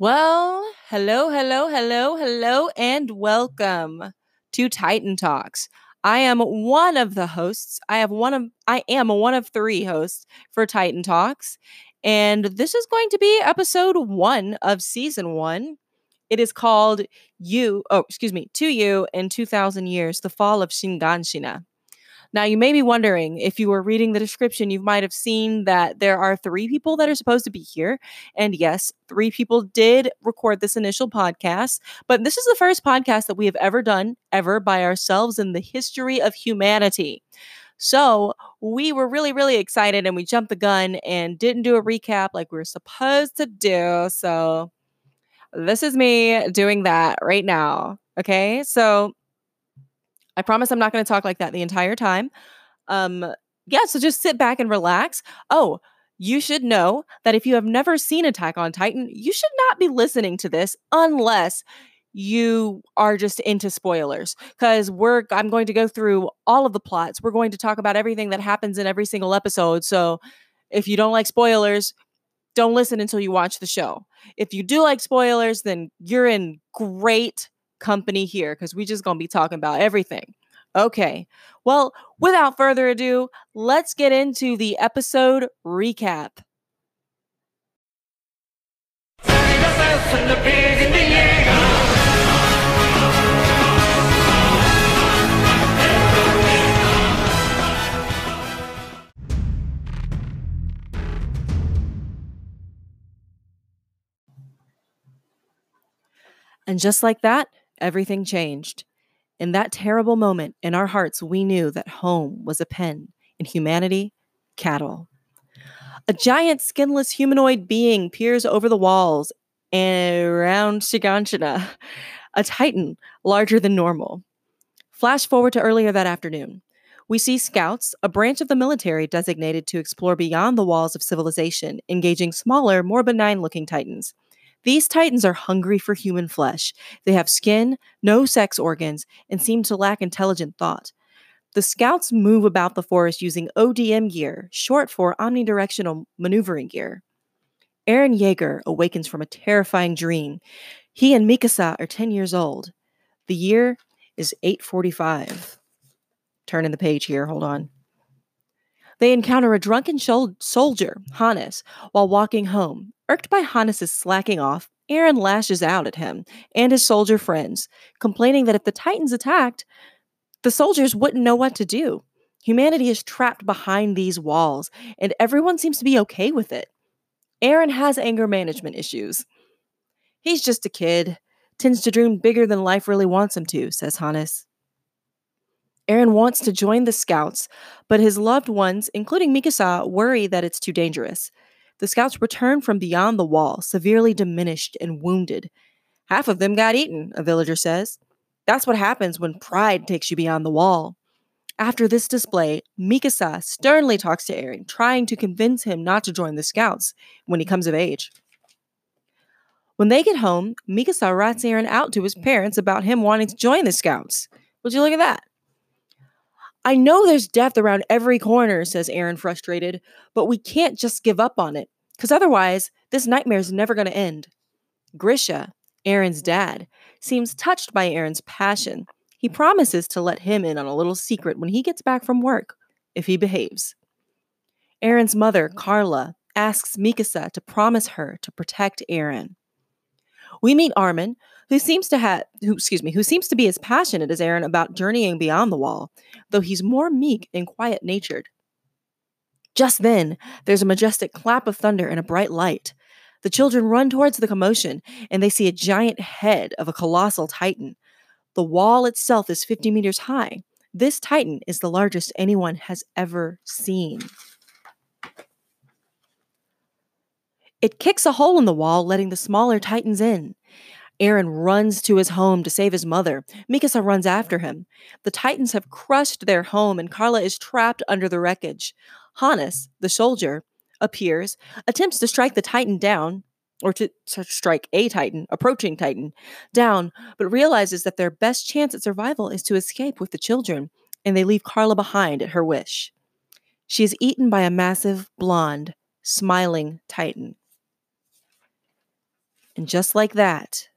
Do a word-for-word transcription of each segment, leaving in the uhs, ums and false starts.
Well, hello, hello, hello, hello, and welcome to Titan Talks. I am one of the hosts. I have one of I am one of three hosts for Titan Talks, and this is going to be episode one of season one. It is called "You." Oh, excuse me, "To You in two thousand Years: The Fall of Shinganshina." Now, you may be wondering, if you were reading the description, you might have seen that there are three people that are supposed to be here. And yes, three people did record this initial podcast, but this is the first podcast that we have ever done ever by ourselves in the history of humanity. So we were really, really excited, and we jumped the gun and didn't do a recap like we were supposed to do. So this is me doing that right now. Okay, so I promise I'm not going to talk like that the entire time. Um, yeah, so just sit back and relax. Oh, you should know that if you have never seen Attack on Titan, you should not be listening to this unless you are just into spoilers, because we're I'm going to go through all of the plots. We're going to talk about everything that happens in every single episode. So if you don't like spoilers, don't listen until you watch the show. If you do like spoilers, then you're in great company here, because we just gonna be talking about everything. Okay, well, without further ado, let's get into the episode recap. And just like that, everything changed. In that terrible moment, in our hearts, we knew that home was a pen, and humanity, cattle. A giant, skinless humanoid being peers over the walls and around Shinganshina, a titan larger than normal. Flash forward to earlier that afternoon. We see scouts, a branch of the military designated to explore beyond the walls of civilization, engaging smaller, more benign-looking titans. These titans are hungry for human flesh. They have skin, no sex organs, and seem to lack intelligent thought. The scouts move about the forest using O D M gear, short for omnidirectional maneuvering gear. Eren Yeager awakens from a terrifying dream. He and Mikasa are ten years old. The year is eight forty-five. Turning the page here, hold on. They encounter a drunken shol- soldier, Hannes, while walking home. Irked by Hannes' slacking off, Eren lashes out at him and his soldier friends, complaining that if the Titans attacked, the soldiers wouldn't know what to do. Humanity is trapped behind these walls, and everyone seems to be okay with it. Eren has anger management issues. He's just a kid, tends to dream bigger than life really wants him to, says Hannes. Eren wants to join the scouts, but his loved ones, including Mikasa, worry that it's too dangerous. The scouts return from beyond the wall, severely diminished and wounded. Half of them got eaten, a villager says. That's what happens when pride takes you beyond the wall. After this display, Mikasa sternly talks to Eren, trying to convince him not to join the scouts when he comes of age. When they get home, Mikasa rats Eren out to his parents about him wanting to join the scouts. Would you look at that? I know there's death around every corner, says Eren, frustrated, but we can't just give up on it, because otherwise, this nightmare's never going to end. Grisha, Eren's dad, seems touched by Eren's passion. He promises to let him in on a little secret when he gets back from work, if he behaves. Eren's mother, Carla, asks Mikasa to promise her to protect Eren. We meet Armin, who seems to have, who, excuse me, who seems to be as passionate as Eren about journeying beyond the wall, though he's more meek and quiet-natured. Just then, there's a majestic clap of thunder and a bright light. The children run towards the commotion, and they see a giant head of a colossal titan. The wall itself is fifty meters high. This titan is the largest anyone has ever seen. It kicks a hole in the wall, letting the smaller titans in. Eren runs to his home to save his mother. Mikasa runs after him. The titans have crushed their home, and Carla is trapped under the wreckage. Hannes, the soldier, appears, attempts to strike the titan down, or to, to strike a titan, approaching titan, down, but realizes that their best chance at survival is to escape with the children, and they leave Carla behind at her wish. She is eaten by a massive, blonde, smiling titan. And just like that,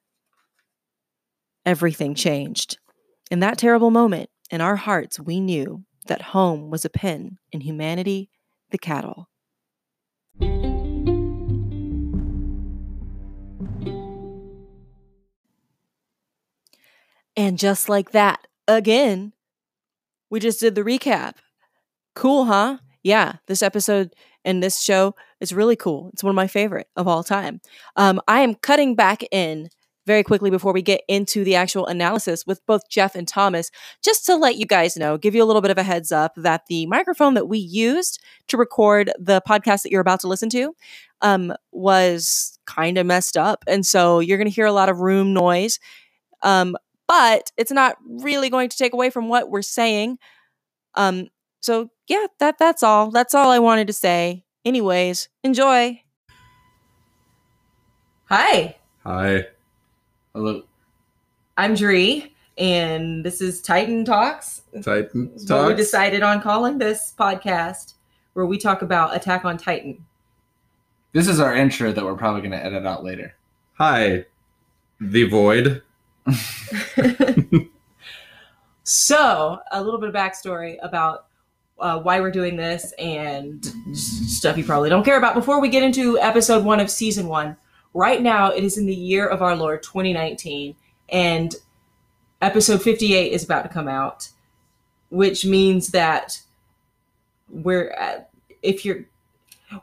everything changed. In that terrible moment, in our hearts, we knew that home was a pen and humanity, the cattle. And just like that, again, we just did the recap. Cool, huh? Yeah, this episode and this show is really cool. It's one of my favorite of all time. Um, I am cutting back in very quickly before we get into the actual analysis with both Jeff and Thomas, just to let you guys know, give you a little bit of a heads up that the microphone that we used to record the podcast that you're about to listen to um, was kind of messed up. And so you're going to hear a lot of room noise, um, but it's not really going to take away from what we're saying. Um, so yeah, that that's all. That's all I wanted to say. Anyways, enjoy. Hi. Hi. Hello. I'm Dree, and this is Titan Talks. Titan Talks. What we decided on calling this podcast, where we talk about Attack on Titan. This is our intro that we're probably going to edit out later. Hi, The Void. So, a little bit of backstory about uh, why we're doing this and stuff you probably don't care about. Before we get into episode one of season one, right now, it is in the year of our Lord, twenty nineteen, and episode fifty-eight is about to come out, which means that we're at, if you're...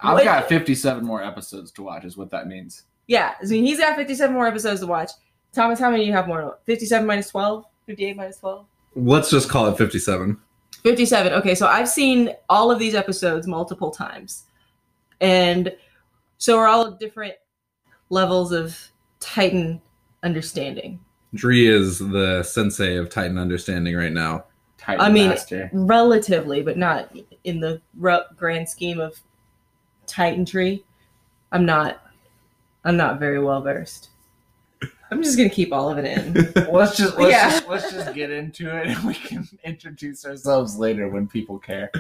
I've what, got fifty-seven more episodes to watch is what that means. Yeah. I mean, he's got fifty-seven more episodes to watch. Thomas, how many do you have more? fifty-seven minus twelve? fifty-eight minus twelve? Let's just call it fifty-seven. fifty-seven. Okay. So I've seen all of these episodes multiple times. And so we're all different levels of Titan understanding. Dree is the sensei of Titan understanding right now. Titan I mean, master. Relatively, but not in the grand scheme of Titan tree. I'm not. I'm not very well versed. I'm just gonna keep all of it in. let's just let's, yeah. just let's just get into it, and we can introduce ourselves later when people care.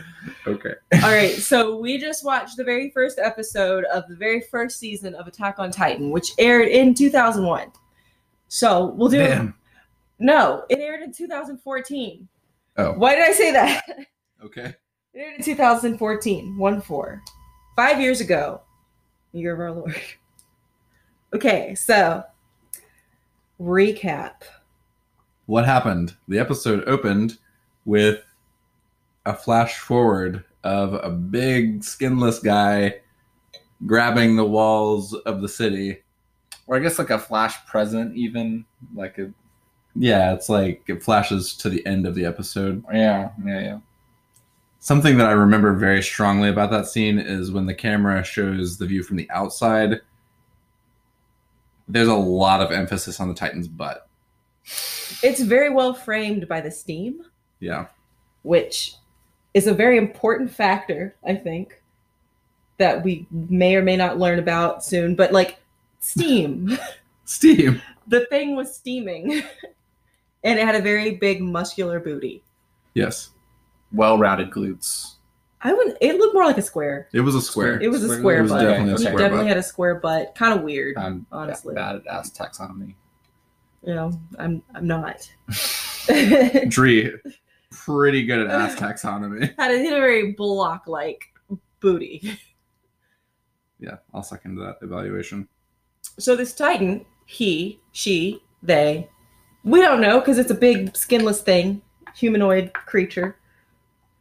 Okay. All right. So we just watched the very first episode of the very first season of Attack on Titan, which aired in two thousand one. So we'll do. Damn. No, it aired in two thousand fourteen. Oh. Why did I say that? Okay. It aired in two thousand fourteen. One four. Five years ago. Year of our Lord. Okay. So. Recap. What happened? The episode opened with a flash forward of a big skinless guy grabbing the walls of the city. Or I guess like a flash present even. Like a Yeah, it's like it flashes to the end of the episode. Yeah, yeah, yeah. Something that I remember very strongly about that scene is when the camera shows the view from the outside. There's a lot of emphasis on the Titan's butt. It's very well framed by the steam. Yeah. Which is a very important factor, I think, that we may or may not learn about soon. But, like, steam. Steam. The thing was steaming. And it had a very big muscular booty. Yes. Well-rounded glutes. I wouldn't. It looked more like a square. It was a square. It was a square butt. Definitely a square butt. He definitely had a square butt. Kind of weird, I'm honestly. Bad at ass taxonomy. You know, I'm I'm not. Dree, pretty good at ass taxonomy. Had a, had a very block-like booty. Yeah, I'll second that evaluation. So this Titan, he, she, they, we don't know because it's a big skinless thing, humanoid creature.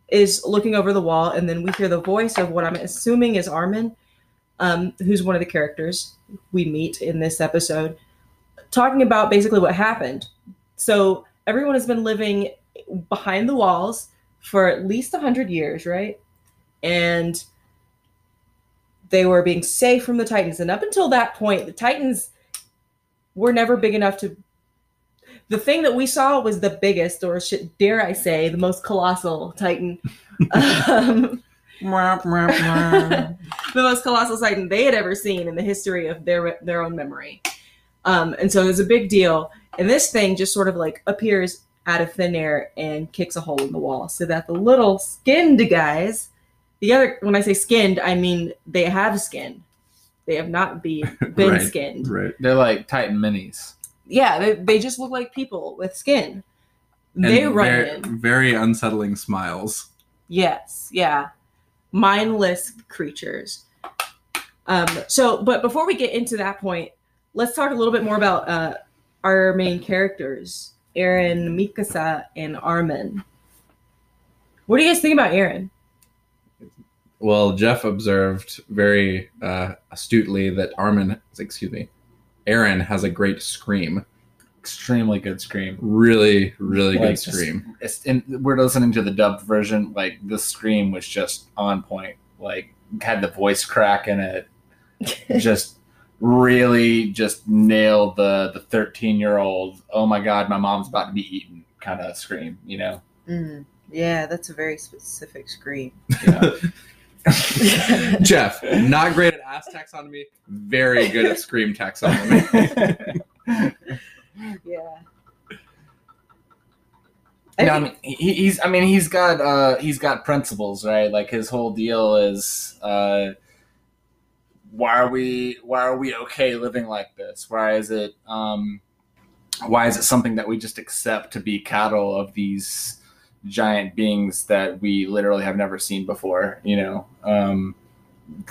Is looking over the wall, and then we hear the voice of what I'm assuming is Armin, um, who's one of the characters we meet in this episode, talking about basically what happened. So everyone has been living behind the walls for at least one hundred years, right? And they were being safe from the Titans. And up until that point, the Titans were never big enough to... The thing that we saw was the biggest, or should, dare I say, the most colossal Titan. Um, the most colossal Titan they had ever seen in the history of their their own memory. Um, and so it was a big deal. And this thing just sort of like appears out of thin air and kicks a hole in the wall so that the little skinned guys, the other, when I say skinned, I mean they have skin. They have not be, been right, skinned. Right. They're like Titan minis. Yeah, they they just look like people with skin. And they run in. Very unsettling smiles. Yes, yeah. Mindless creatures. Um, so, but before we get into that point, let's talk a little bit more about uh, our main characters, Eren, Mikasa, and Armin. What do you guys think about Eren? Well, Jeff observed very uh, astutely that Armin, excuse me, Eren has a great scream. Extremely good scream. Really, really like, good scream. Just, and we're listening to the dubbed version. Like, the scream was just on point. Like, had the voice crack in it. Just really just nailed the the thirteen-year-old, oh my God, my mom's about to be eaten kind of scream, you know? Mm, yeah, that's a very specific scream. Yeah. Jeff, not great at ass taxonomy, very good at scream taxonomy. Yeah. I yeah, think- I mean, he, he's. I mean, he's got. Uh, he's got principles, right? Like his whole deal is, uh, why are we? Why are we okay living like this? Why is it? Um, why is it something that we just accept to be cattle of these giant beings that we literally have never seen before? You know, um,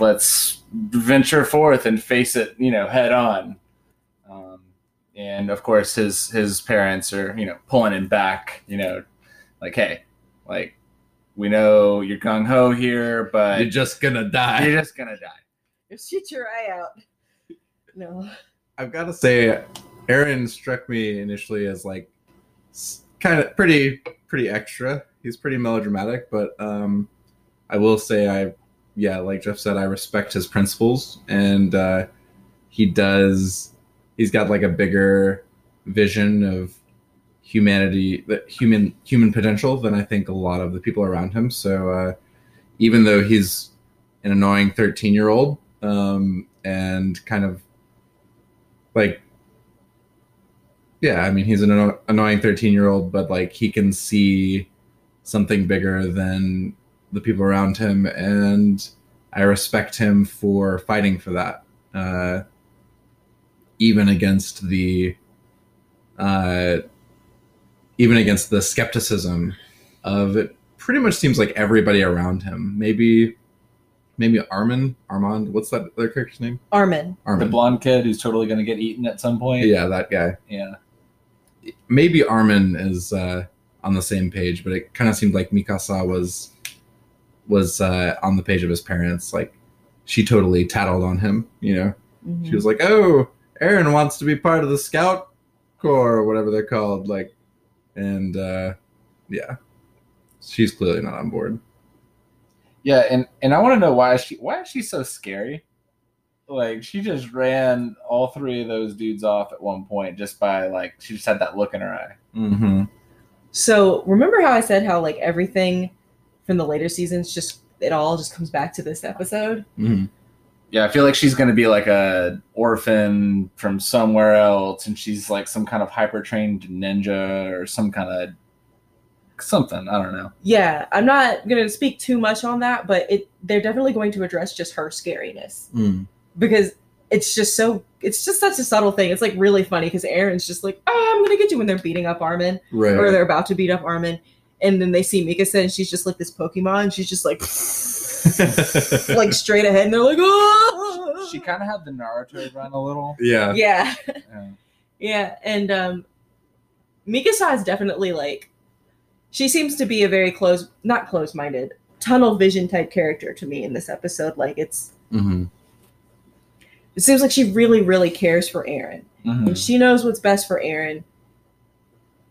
let's venture forth and face it. You know, head on. Um, And of course, his his parents are, you know, pulling him back, you know, like, hey, like, we know you're gung ho here, but you're just gonna die. You're just gonna die. You'll shoot your eye out. No. I've got to say, Eren struck me initially as like kind of pretty pretty extra. He's pretty melodramatic, but um, I will say, I yeah, like Jeff said, I respect his principles, and uh, he does. He's got like a bigger vision of humanity, the human human potential than I think a lot of the people around him. So uh, even though he's an annoying thirteen-year-old um, and kind of like, yeah, I mean, he's an anno- annoying thirteen-year-old, but like he can see something bigger than the people around him. And I respect him for fighting for that. Uh, even against the uh, even against the skepticism of it pretty much seems like everybody around him. Maybe maybe Armin, Armand, what's that other character's name? Armin. Armin. The blonde kid who's totally going to get eaten at some point. Yeah, that guy. Yeah. Maybe Armin is uh, on the same page, but it kind of seemed like Mikasa was was uh, on the page of his parents. Like, she totally tattled on him, you know? Mm-hmm. She was like, oh, Eren wants to be part of the Scout Corps or whatever they're called, like, and uh, yeah, she's clearly not on board. Yeah, and, and I want to know why she why is she so scary? Like, she just ran all three of those dudes off at one point just by like she just had that look in her eye. Mm-hmm. So remember how I said how like everything from the later seasons just it all just comes back to this episode? Mm-hmm. Yeah, I feel like she's going to be like a orphan from somewhere else, and she's like some kind of hyper-trained ninja or some kind of something. I don't know. Yeah, I'm not going to speak too much on that, but it they're definitely going to address just her scariness mm. because it's just so it's just such a subtle thing. It's like really funny because Eren's just like, oh, I'm going to get you when they're beating up Armin right. or they're about to beat up Armin. And then they see Mikasa, and she's just like this Pokemon. And she's just like... like straight ahead, and they're like, oh! She, she kind of had the Naruto run a little. Yeah. Yeah. Yeah. Yeah. And um, Mikasa is definitely like, she seems to be a very close, not close-minded, tunnel vision type character to me in this episode. Like it's, mm-hmm. It seems like she really, really cares for Eren. Mm-hmm. And she knows what's best for Eren,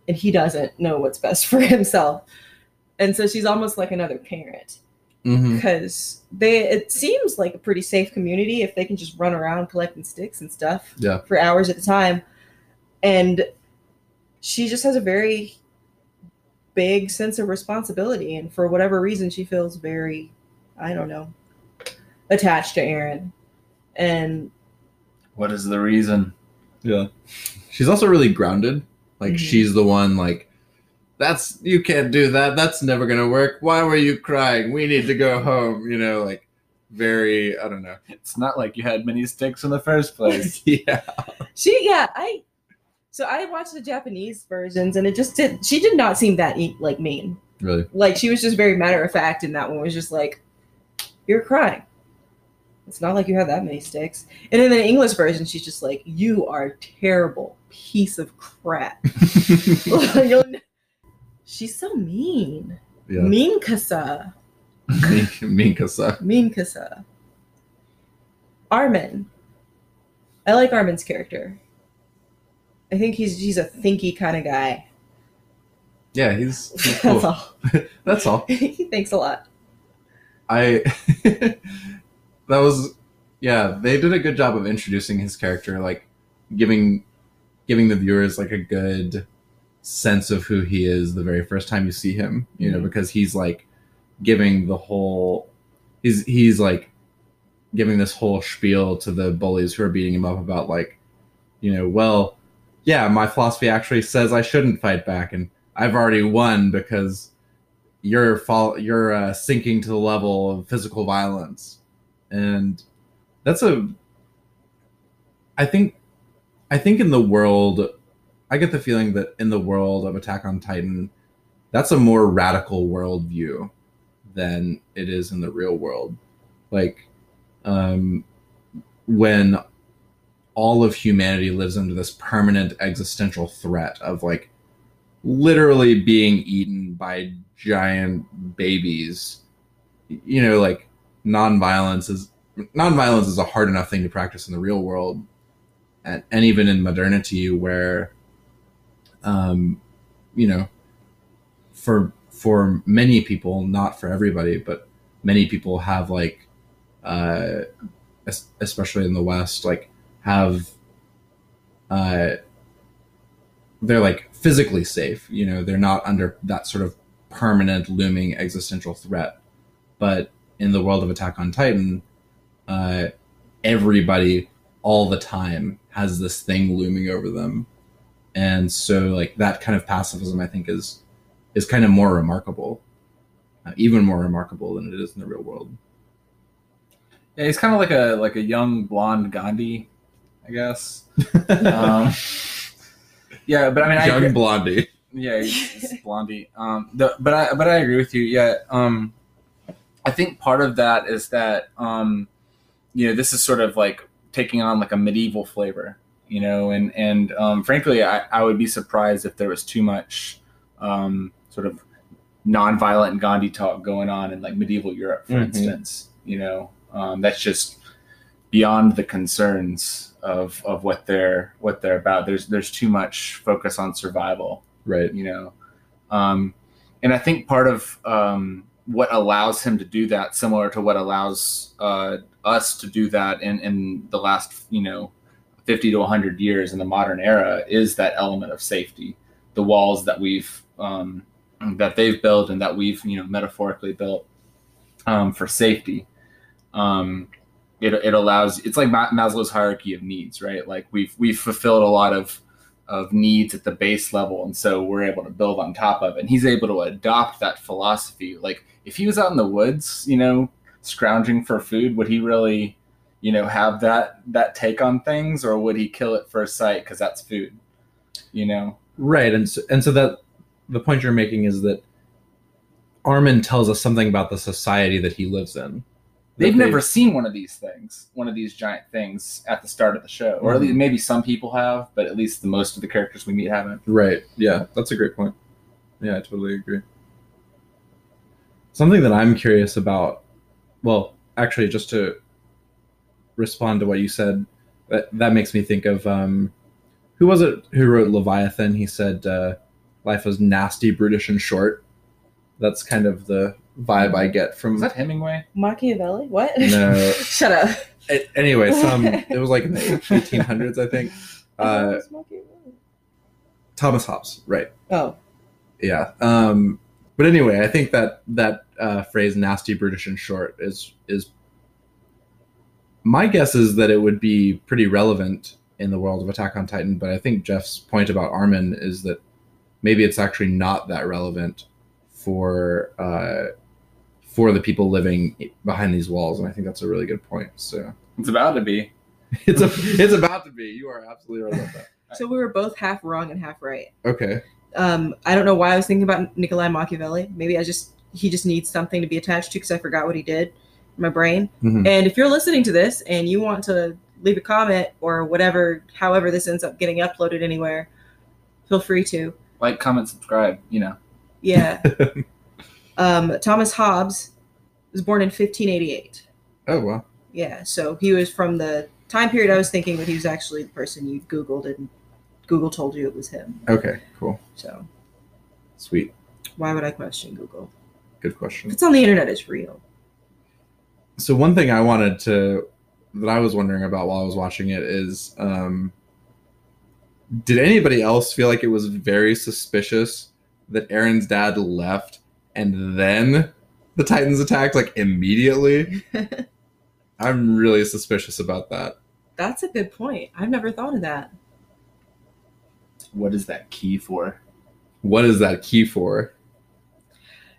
and he doesn't know what's best for himself. And so she's almost like another parent. Mm-hmm. Because they, it seems like a pretty safe community if they can just run around collecting sticks and stuff yeah. for hours at a time. And she just has a very big sense of responsibility. And for whatever reason, she feels very, I don't know, attached to Eren. And what is the reason? Yeah. She's also really grounded. Like, mm-hmm. she's the one, like, that's, you can't do that. That's never going to work. Why were you crying? We need to go home. You know, like very, I don't know. It's not like you had many sticks in the first place. Yeah. She, yeah, I, so I watched the Japanese versions and it just did, she did not seem that like mean. Really? Like she was just very matter of fact. And that one was just like, you're crying. It's not like you have that many sticks. And in the English version, she's just like, you are a terrible piece of crap. She's so mean. Yeah. Mikasa. Mikasa. Mikasa. Armin. I like Armin's character. I think he's he's a thinky kind of guy. Yeah, he's, he's cool. That's all. That's all. He thinks a lot. I... That was, yeah, they did a good job of introducing his character, like giving giving the viewers like a good sense of who he is the very first time you see him, you mm-hmm. know, because he's like giving the whole, he's, he's like giving this whole spiel to the bullies who are beating him up about like, you know, well, yeah, my philosophy actually says I shouldn't fight back and I've already won because you're, fall, you're uh, sinking to the level of physical violence. And that's a, I think, I think in the world, I get the feeling that in the world of Attack on Titan, that's a more radical worldview than it is in the real world. Like, um, when all of humanity lives under this permanent existential threat of like literally being eaten by giant babies, you know, like, Nonviolence is nonviolence is a hard enough thing to practice in the real world, and, and even in modernity, where, um, you know, for for many people, not for everybody, but many people have like, uh, especially in the West, like have, uh, they're like physically safe. You know, they're not under that sort of permanent looming existential threat, but in the world of Attack on Titan, uh, everybody all the time has this thing looming over them. And so like that kind of pacifism, I think is, is kind of more remarkable, uh, even more remarkable than it is in the real world. Yeah. He's kind of like a, like a young blonde Gandhi, I guess. um, yeah, but I mean, young I, Blondie. Yeah. He's Blondie. Um, the, but I, but I agree with you. Yeah. Um, I think part of that is that, um, you know, this is sort of like taking on like a medieval flavor, you know, and, and um, frankly, I, I would be surprised if there was too much um, sort of nonviolent Gandhi talk going on in like medieval Europe, for mm-hmm. instance, you know, um, that's just beyond the concerns of, of what they're, what they're about. There's, there's too much focus on survival, right? You know? Um, and I think part of, um, what allows him to do that, similar to what allows uh, us to do that in, in the last, you know, fifty to a hundred years in the modern era, is that element of safety, the walls that we've, um, that they've built and that we've, you know, metaphorically built um, for safety. Um, it, it allows, it's like Maslow's hierarchy of needs, right? Like we've, we've fulfilled a lot of, of needs at the base level. And so we're able to build on top of it. And he's able to adopt that philosophy. Like if he was out in the woods, you know, scrounging for food, would he really, you know, have that, that take on things, or would he kill at first sight? 'Cause that's food, you know? Right. And so, and so that the point you're making is that Armin tells us something about the society that he lives in. They've, they've never seen one of these things, one of these giant things at the start of the show, or at least maybe some people have, but at least the most of the characters we meet haven't. Right. Yeah, that's a great point. Yeah, I totally agree. Something that I'm curious about, well, actually, just to respond to what you said, that, that makes me think of, um, who was it who wrote Leviathan? He said, uh, life is nasty, brutish, and short. That's kind of the vibe I get from... Is that Hemingway? Machiavelli? What? No. Shut up. It, anyway, some it was like in the eighteen hundreds, I think. Uh, Thomas Hobbes, right. Oh. Yeah. Um, but anyway, I think that that uh, phrase, nasty, brutish, and short, is is... My guess is that it would be pretty relevant in the world of Attack on Titan, but I think Jeff's point about Armin is that maybe it's actually not that relevant for... Uh, for the people living behind these walls. And I think that's a really good point. So it's about to be. It's a, it's about to be. You are absolutely right about that. So we were both half wrong and half right. Okay. Um, I don't know why I was thinking about Niccolo Machiavelli. Maybe I just he just needs something to be attached to because I forgot what he did in my brain. Mm-hmm. And if you're listening to this and you want to leave a comment or whatever, however this ends up getting uploaded anywhere, feel free to. Like, comment, subscribe, you know. Yeah. um, Thomas Hobbes was born in fifteen eighty-eight. Oh, wow. Yeah, so he was from the time period I was thinking, but he was actually the person you Googled and Google told you it was him. Okay, cool. So. Sweet. Why would I question Google? Good question. If it's on the internet, it's real. So one thing I wanted to, that I was wondering about while I was watching it is, um, did anybody else feel like it was very suspicious that Eren's dad left and then the Titans attacked, like, immediately? I'm really suspicious about that. That's a good point. I've never thought of that. What is that key for? What is that key for?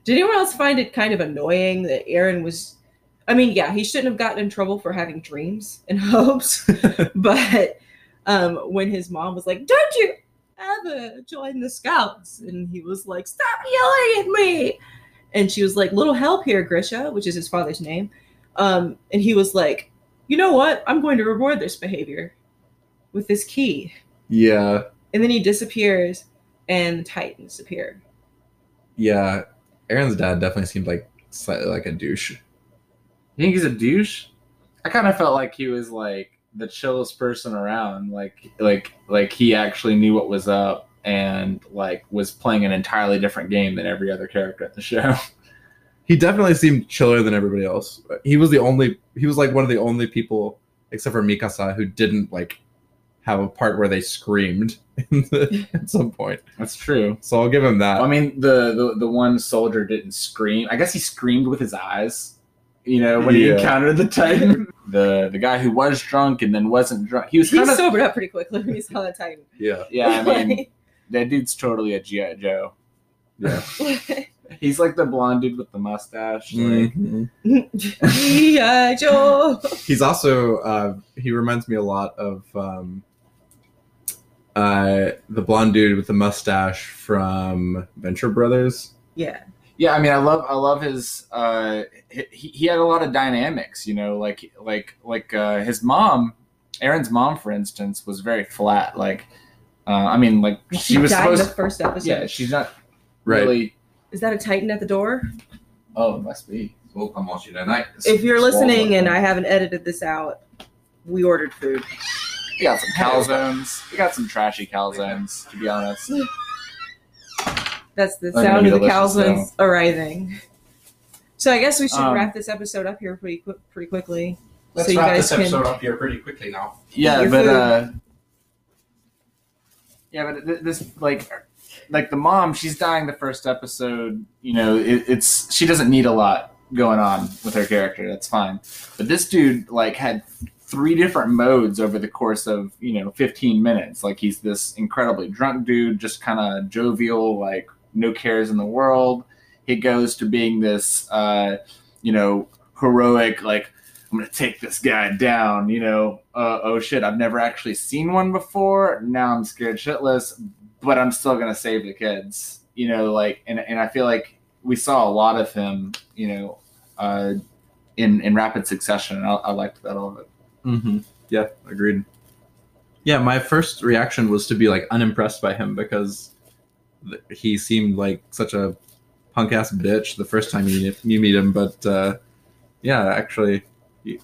Did anyone else find it kind of annoying that Eren was... I mean, yeah, he shouldn't have gotten in trouble for having dreams and hopes, but... Um, when his mom was like, "Don't you ever join the Scouts?" And he was like, "Stop yelling at me!" And she was like, "Little help here, Grisha," which is his father's name. Um, and he was like, "You know what? I'm going to reward this behavior with this key." Yeah. And then he disappears, and the Titans appear. Yeah, Eren's dad definitely seemed like slightly like a douche. You think he's a douche? I kind of felt like he was like the chillest person around, like like like he actually knew what was up and like was playing an entirely different game than every other character at the show. He definitely seemed chiller than everybody else. He was the only he was like one of the only people except for Mikasa who didn't like have a part where they screamed in the, at some point. That's true. So I'll give him that. I mean, the, the the one soldier didn't scream. I guess he screamed with his eyes, you know, when yeah. he encountered the Titan. The the guy who was drunk and then wasn't drunk. He was kind he of sobered up pretty quickly when he saw that Titan. Yeah. Yeah, I mean, that dude's totally a G I Joe. Yeah. He's like the blonde dude with the mustache. Mm-hmm. Like. G I Joe. He's also, uh, he reminds me a lot of um, uh, the blonde dude with the mustache from Venture Brothers. Yeah. Yeah, I mean, I love, I love his. Uh, he he had a lot of dynamics, you know, like like like uh, his mom, Eren's mom, for instance, was very flat. Like, uh, I mean, like she, she was died supposed in the first episode. Yeah, she's not right. Really. Is that a Titan at the door? Oh, it must be. We'll come on you tonight. If you're listening, and I haven't edited this out, we ordered food. We got some calzones. We got some trashy calzones, to be honest. That's the That's sound of the calzones arriving. So I guess we should um, wrap this episode up here pretty quick, pretty quickly. Let's so you wrap guys this episode can... up here pretty quickly now. Yeah, but uh, yeah, but this like, like the mom, she's dying the first episode. You know, it, it's she doesn't need a lot going on with her character. That's fine. But this dude like had three different modes over the course of, you know, fifteen minutes. Like he's this incredibly drunk dude, just kind of jovial, like. No cares in the world. He goes to being this, uh, you know, heroic, like, I'm going to take this guy down, you know, uh, oh shit, I've never actually seen one before. Now I'm scared shitless, but I'm still going to save the kids, you know, like, and, and I feel like we saw a lot of him, you know, uh, in, in rapid succession. And I, I liked that all of it. Mm-hmm. Yeah, agreed. Yeah, my first reaction was to be like unimpressed by him because he seemed like such a punk-ass bitch the first time you, you meet him, but uh, yeah, actually,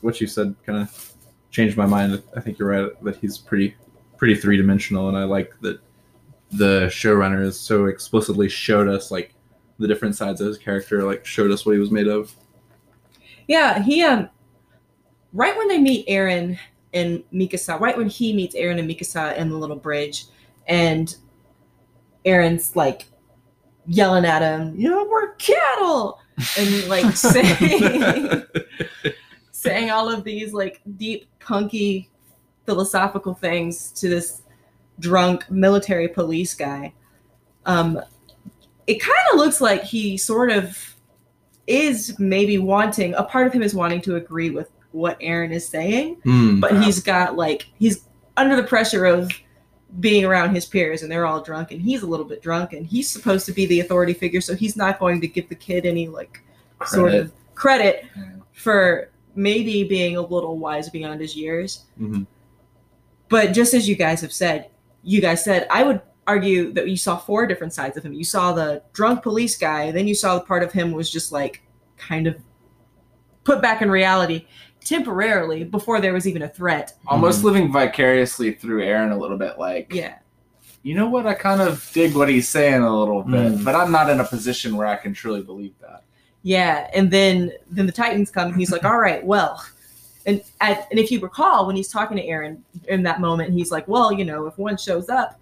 what you said kind of changed my mind. I think you're right that he's pretty, pretty three-dimensional, and I like that the showrunner has so explicitly showed us like the different sides of his character, like showed us what he was made of. Yeah, he um, right when they meet Eren and Mikasa, right when he meets Eren and Mikasa in the little bridge, and Eren's like yelling at him, you know, we're cattle, and like saying, saying all of these like deep, punky, philosophical things to this drunk military police guy. Um, it kind of looks like he sort of is maybe wanting, a part of him is wanting to agree with what Eren is saying, mm, but wow. he's got like, he's under the pressure of being around his peers, and they're all drunk, and he's a little bit drunk, and he's supposed to be the authority figure, so he's not going to give the kid any like credit. sort of credit for maybe being a little wise beyond his years. Mm-hmm. But just as you guys have said, you guys said, I would argue that you saw four different sides of him. You saw the drunk police guy, then you saw the part of him was just like kind of put back in reality temporarily before there was even a threat. Almost mm-hmm. living vicariously through Eren a little bit, like, yeah, you know what? I kind of dig what he's saying a little bit, mm. but I'm not in a position where I can truly believe that. Yeah, and then then the Titans come, and he's like, all right, well, and at, and if you recall, when he's talking to Eren in that moment, he's like, well, you know, if one shows up,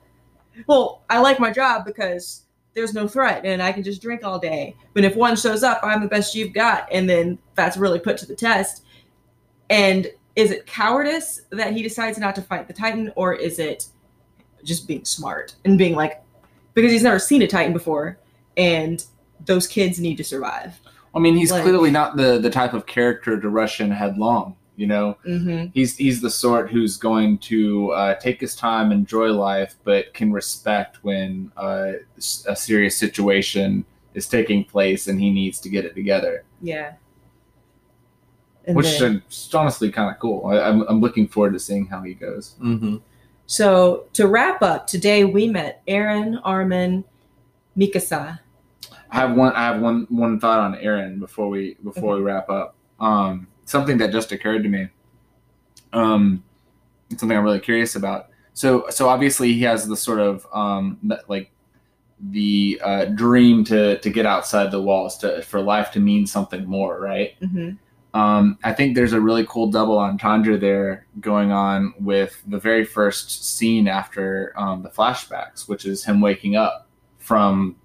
well, I like my job because there's no threat and I can just drink all day. But if one shows up, I'm the best you've got. And then that's really put to the test. And is it cowardice that he decides not to fight the Titan, or is it just being smart and being like, because he's never seen a Titan before and those kids need to survive. I mean, he's like, clearly not the, the type of character to rush in headlong. You know, mm-hmm. he's he's the sort who's going to uh, take his time, enjoy life, but can respect when uh, a serious situation is taking place and he needs to get it together. Yeah. And which then, is honestly kind of cool. I, I'm, I'm looking forward to seeing how he goes. Mm-hmm. So to wrap up, today we met Eren, Armin, Mikasa. I have one. I have one, one thought on Eren before we before mm-hmm. we wrap up. Um, Something that just occurred to me. Um, it's something I'm really curious about. So, so obviously he has the sort of um, like the uh, dream to to get outside the walls, to for life to mean something more, right? Mm-hmm. Um, I think there's a really cool double entendre there going on with the very first scene after um, the flashbacks, which is him waking up from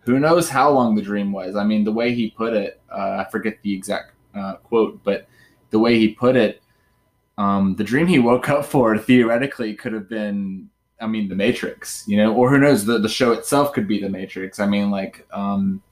who knows how long the dream was. I mean, the way he put it, uh, I forget the exact Uh, quote, but the way he put it, um, the dream he woke up for theoretically could have been, I mean, the Matrix, you know, or who knows, the, the show itself could be the Matrix. I mean, like um,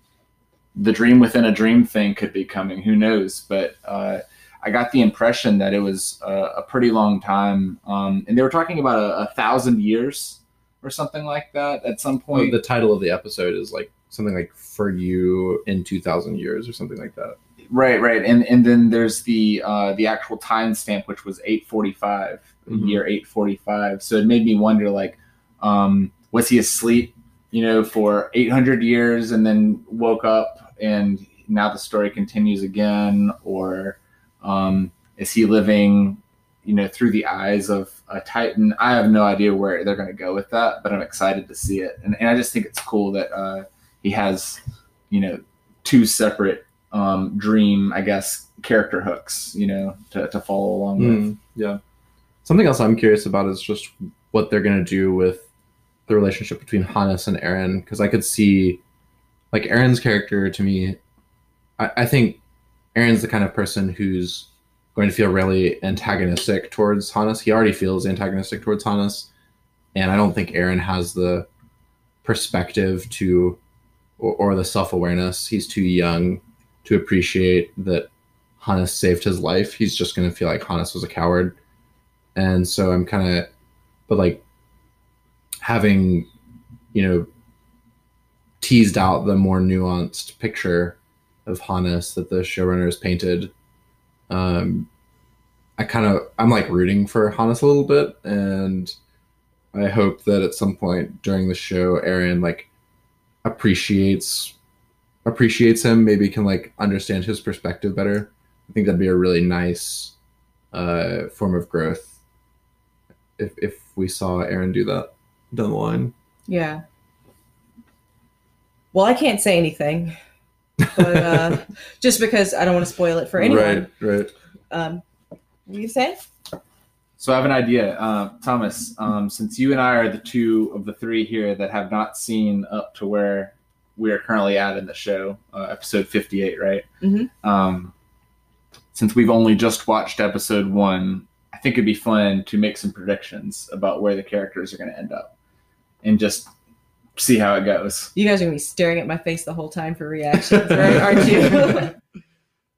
the dream within a dream thing could be coming, who knows? But uh, I got the impression that it was a, a pretty long time. Um, and they were talking about a, a thousand years or something like that at some point. The title of the episode is like something like For You in two thousand Years or something like that. Right, right, and and then there's the uh, the actual timestamp, which was eight forty-five, mm-hmm. year eight forty-five. So it made me wonder, like, um, was he asleep, you know, for eight hundred years and then woke up and now the story continues again, or um, is he living, you know, through the eyes of a Titan? I have no idea where they're going to go with that, but I'm excited to see it, and and I just think it's cool that uh, he has, you know, two separate um dream, I guess, character hooks, you know, to, to follow along with. Mm, yeah. Something else I'm curious about is just what they're going to do with the relationship between Hannes and Eren, because I could see, like, Eren's character to me, I, I think Eren's the kind of person who's going to feel really antagonistic towards Hannes. He already feels antagonistic towards Hannes, and I don't think Eren has the perspective to, or, or the self-awareness. He's too young to appreciate that Hannes saved his life. He's just going to feel like Hannes was a coward. And so I'm kind of, but like having, you know, teased out the more nuanced picture of Hannes that the showrunner has painted. Um, I kind of, I'm like rooting for Hannes a little bit. And I hope that at some point during the show, Eren like appreciates appreciates him, maybe can like understand his perspective better. I think that'd be a really nice uh, form of growth if if we saw Eren do that down the line. Yeah. Well, I can't say anything, but uh, just because I don't want to spoil it for anyone. Right, right. Um, what do you say? So I have an idea, uh, Thomas. Um, since you and I are the two of the three here that have not seen up to where we are currently at in the show, uh, episode fifty-eight, right? Mm-hmm. Um, since we've only just watched episode one, I think it'd be fun to make some predictions about where the characters are going to end up and just see how it goes. You guys are going to be staring at my face the whole time for reactions, right? Aren't you?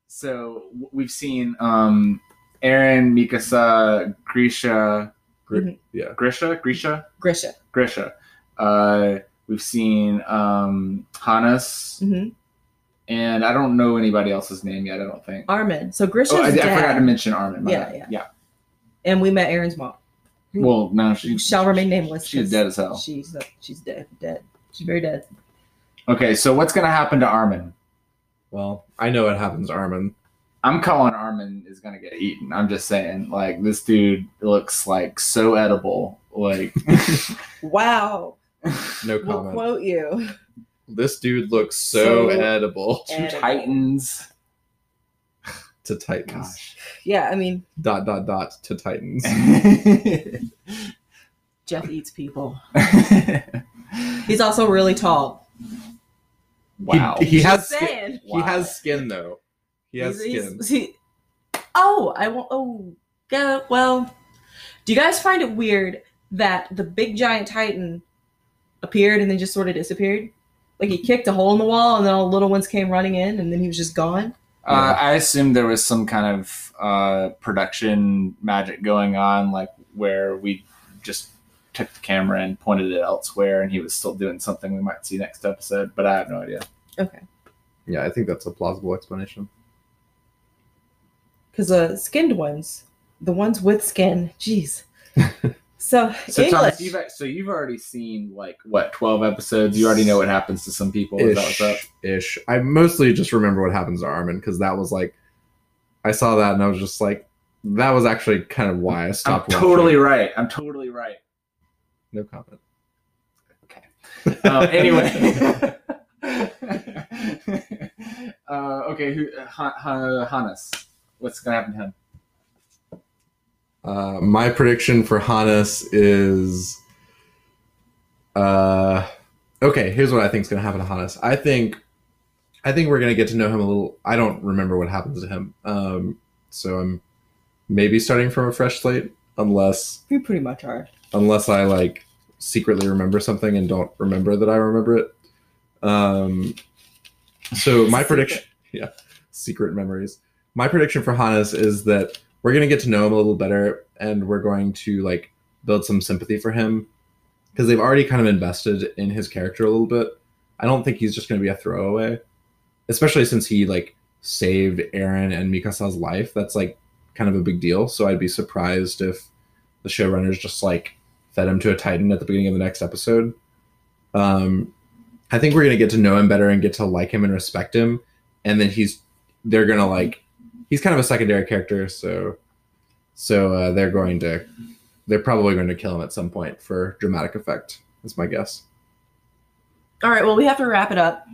So we've seen um, Eren, Mikasa, Grisha, Gr- mm-hmm. yeah. Grisha, Grisha, Grisha, Grisha. Uh, we've seen um, Hannes. Mm-hmm. And I don't know anybody else's name yet, I don't think. Armin. So Grisha's oh, I, dad. I forgot to mention Armin. Yeah, bad. yeah. Yeah. And we met Eren's mom. Well, now she shall remain nameless. She's dead as hell. She's uh, she's dead. Dead. She's very dead. Okay, so what's going to happen to Armin? Well, I know what happens to Armin. I'm calling Armin is going to get eaten. I'm just saying, like, this dude looks, like, so edible. Like, wow. No comment. We'll quote you. This dude looks so, so edible. Two Titans. To Titans. Gosh. Yeah, I mean. Dot, dot, dot. To Titans. Jeff eats people. He's also really tall. Wow. He, he, has, skin. Wow. He has skin, though. He has he's, skin. He's, he, oh, I won't. Oh, yeah, well. Do you guys find it weird that the big giant Titan appeared and then just sort of disappeared? Like, he kicked a hole in the wall, and then all the little ones came running in, and then he was just gone? Uh, I assume there was some kind of uh, production magic going on, like, where we just took the camera and pointed it elsewhere, and he was still doing something we might see next episode, but I have no idea. Okay. Yeah, I think that's a plausible explanation. Because the uh, skinned ones, the ones with skin, jeez. So, so English. Thomas, you've, so you've already seen, like, what, twelve episodes? You already know what happens to some people. Is Ish, that what's up? Ish. I mostly just remember what happens to Armin, because that was, like, I saw that, and I was just like, that was actually kind of why I stopped I'm watching. I'm totally right. I'm totally right. No comment. Okay. Um, anyway. uh, okay, who, Han- Han- Hannes. What's going to happen to him? Uh, my prediction for Hannes is, uh, okay, here's what I think is going to happen to Hannes. I think, I think we're going to get to know him a little. I don't remember what happens to him. Um, so I'm maybe starting from a fresh slate, unless we pretty much are, unless I like secretly remember something and don't remember that I remember it. Um, so my prediction, yeah, secret memories. My prediction for Hannes is that we're going to get to know him a little better, and we're going to, like, build some sympathy for him, because they've already kind of invested in his character a little bit. I don't think he's just going to be a throwaway, especially since he, like, saved Eren and Mikasa's life. That's, like, kind of a big deal, so I'd be surprised if the showrunners just, like, fed him to a Titan at the beginning of the next episode. Um, I think we're going to get to know him better and get to like him and respect him, and then he's they're going to, like... He's kind of a secondary character, so so uh, they're going to they're probably going to kill him at some point for dramatic effect. That's my guess. All right, well, we have to wrap it up,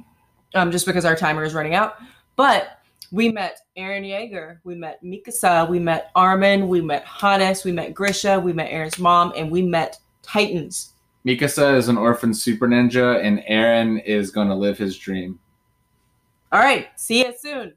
um, just because our timer is running out. But we met Eren Yeager, we met Mikasa, we met Armin, we met Hannes, we met Grisha, we met Eren's mom, and we met Titans. Mikasa is an orphan super ninja, and Eren is going to live his dream. All right, see you soon.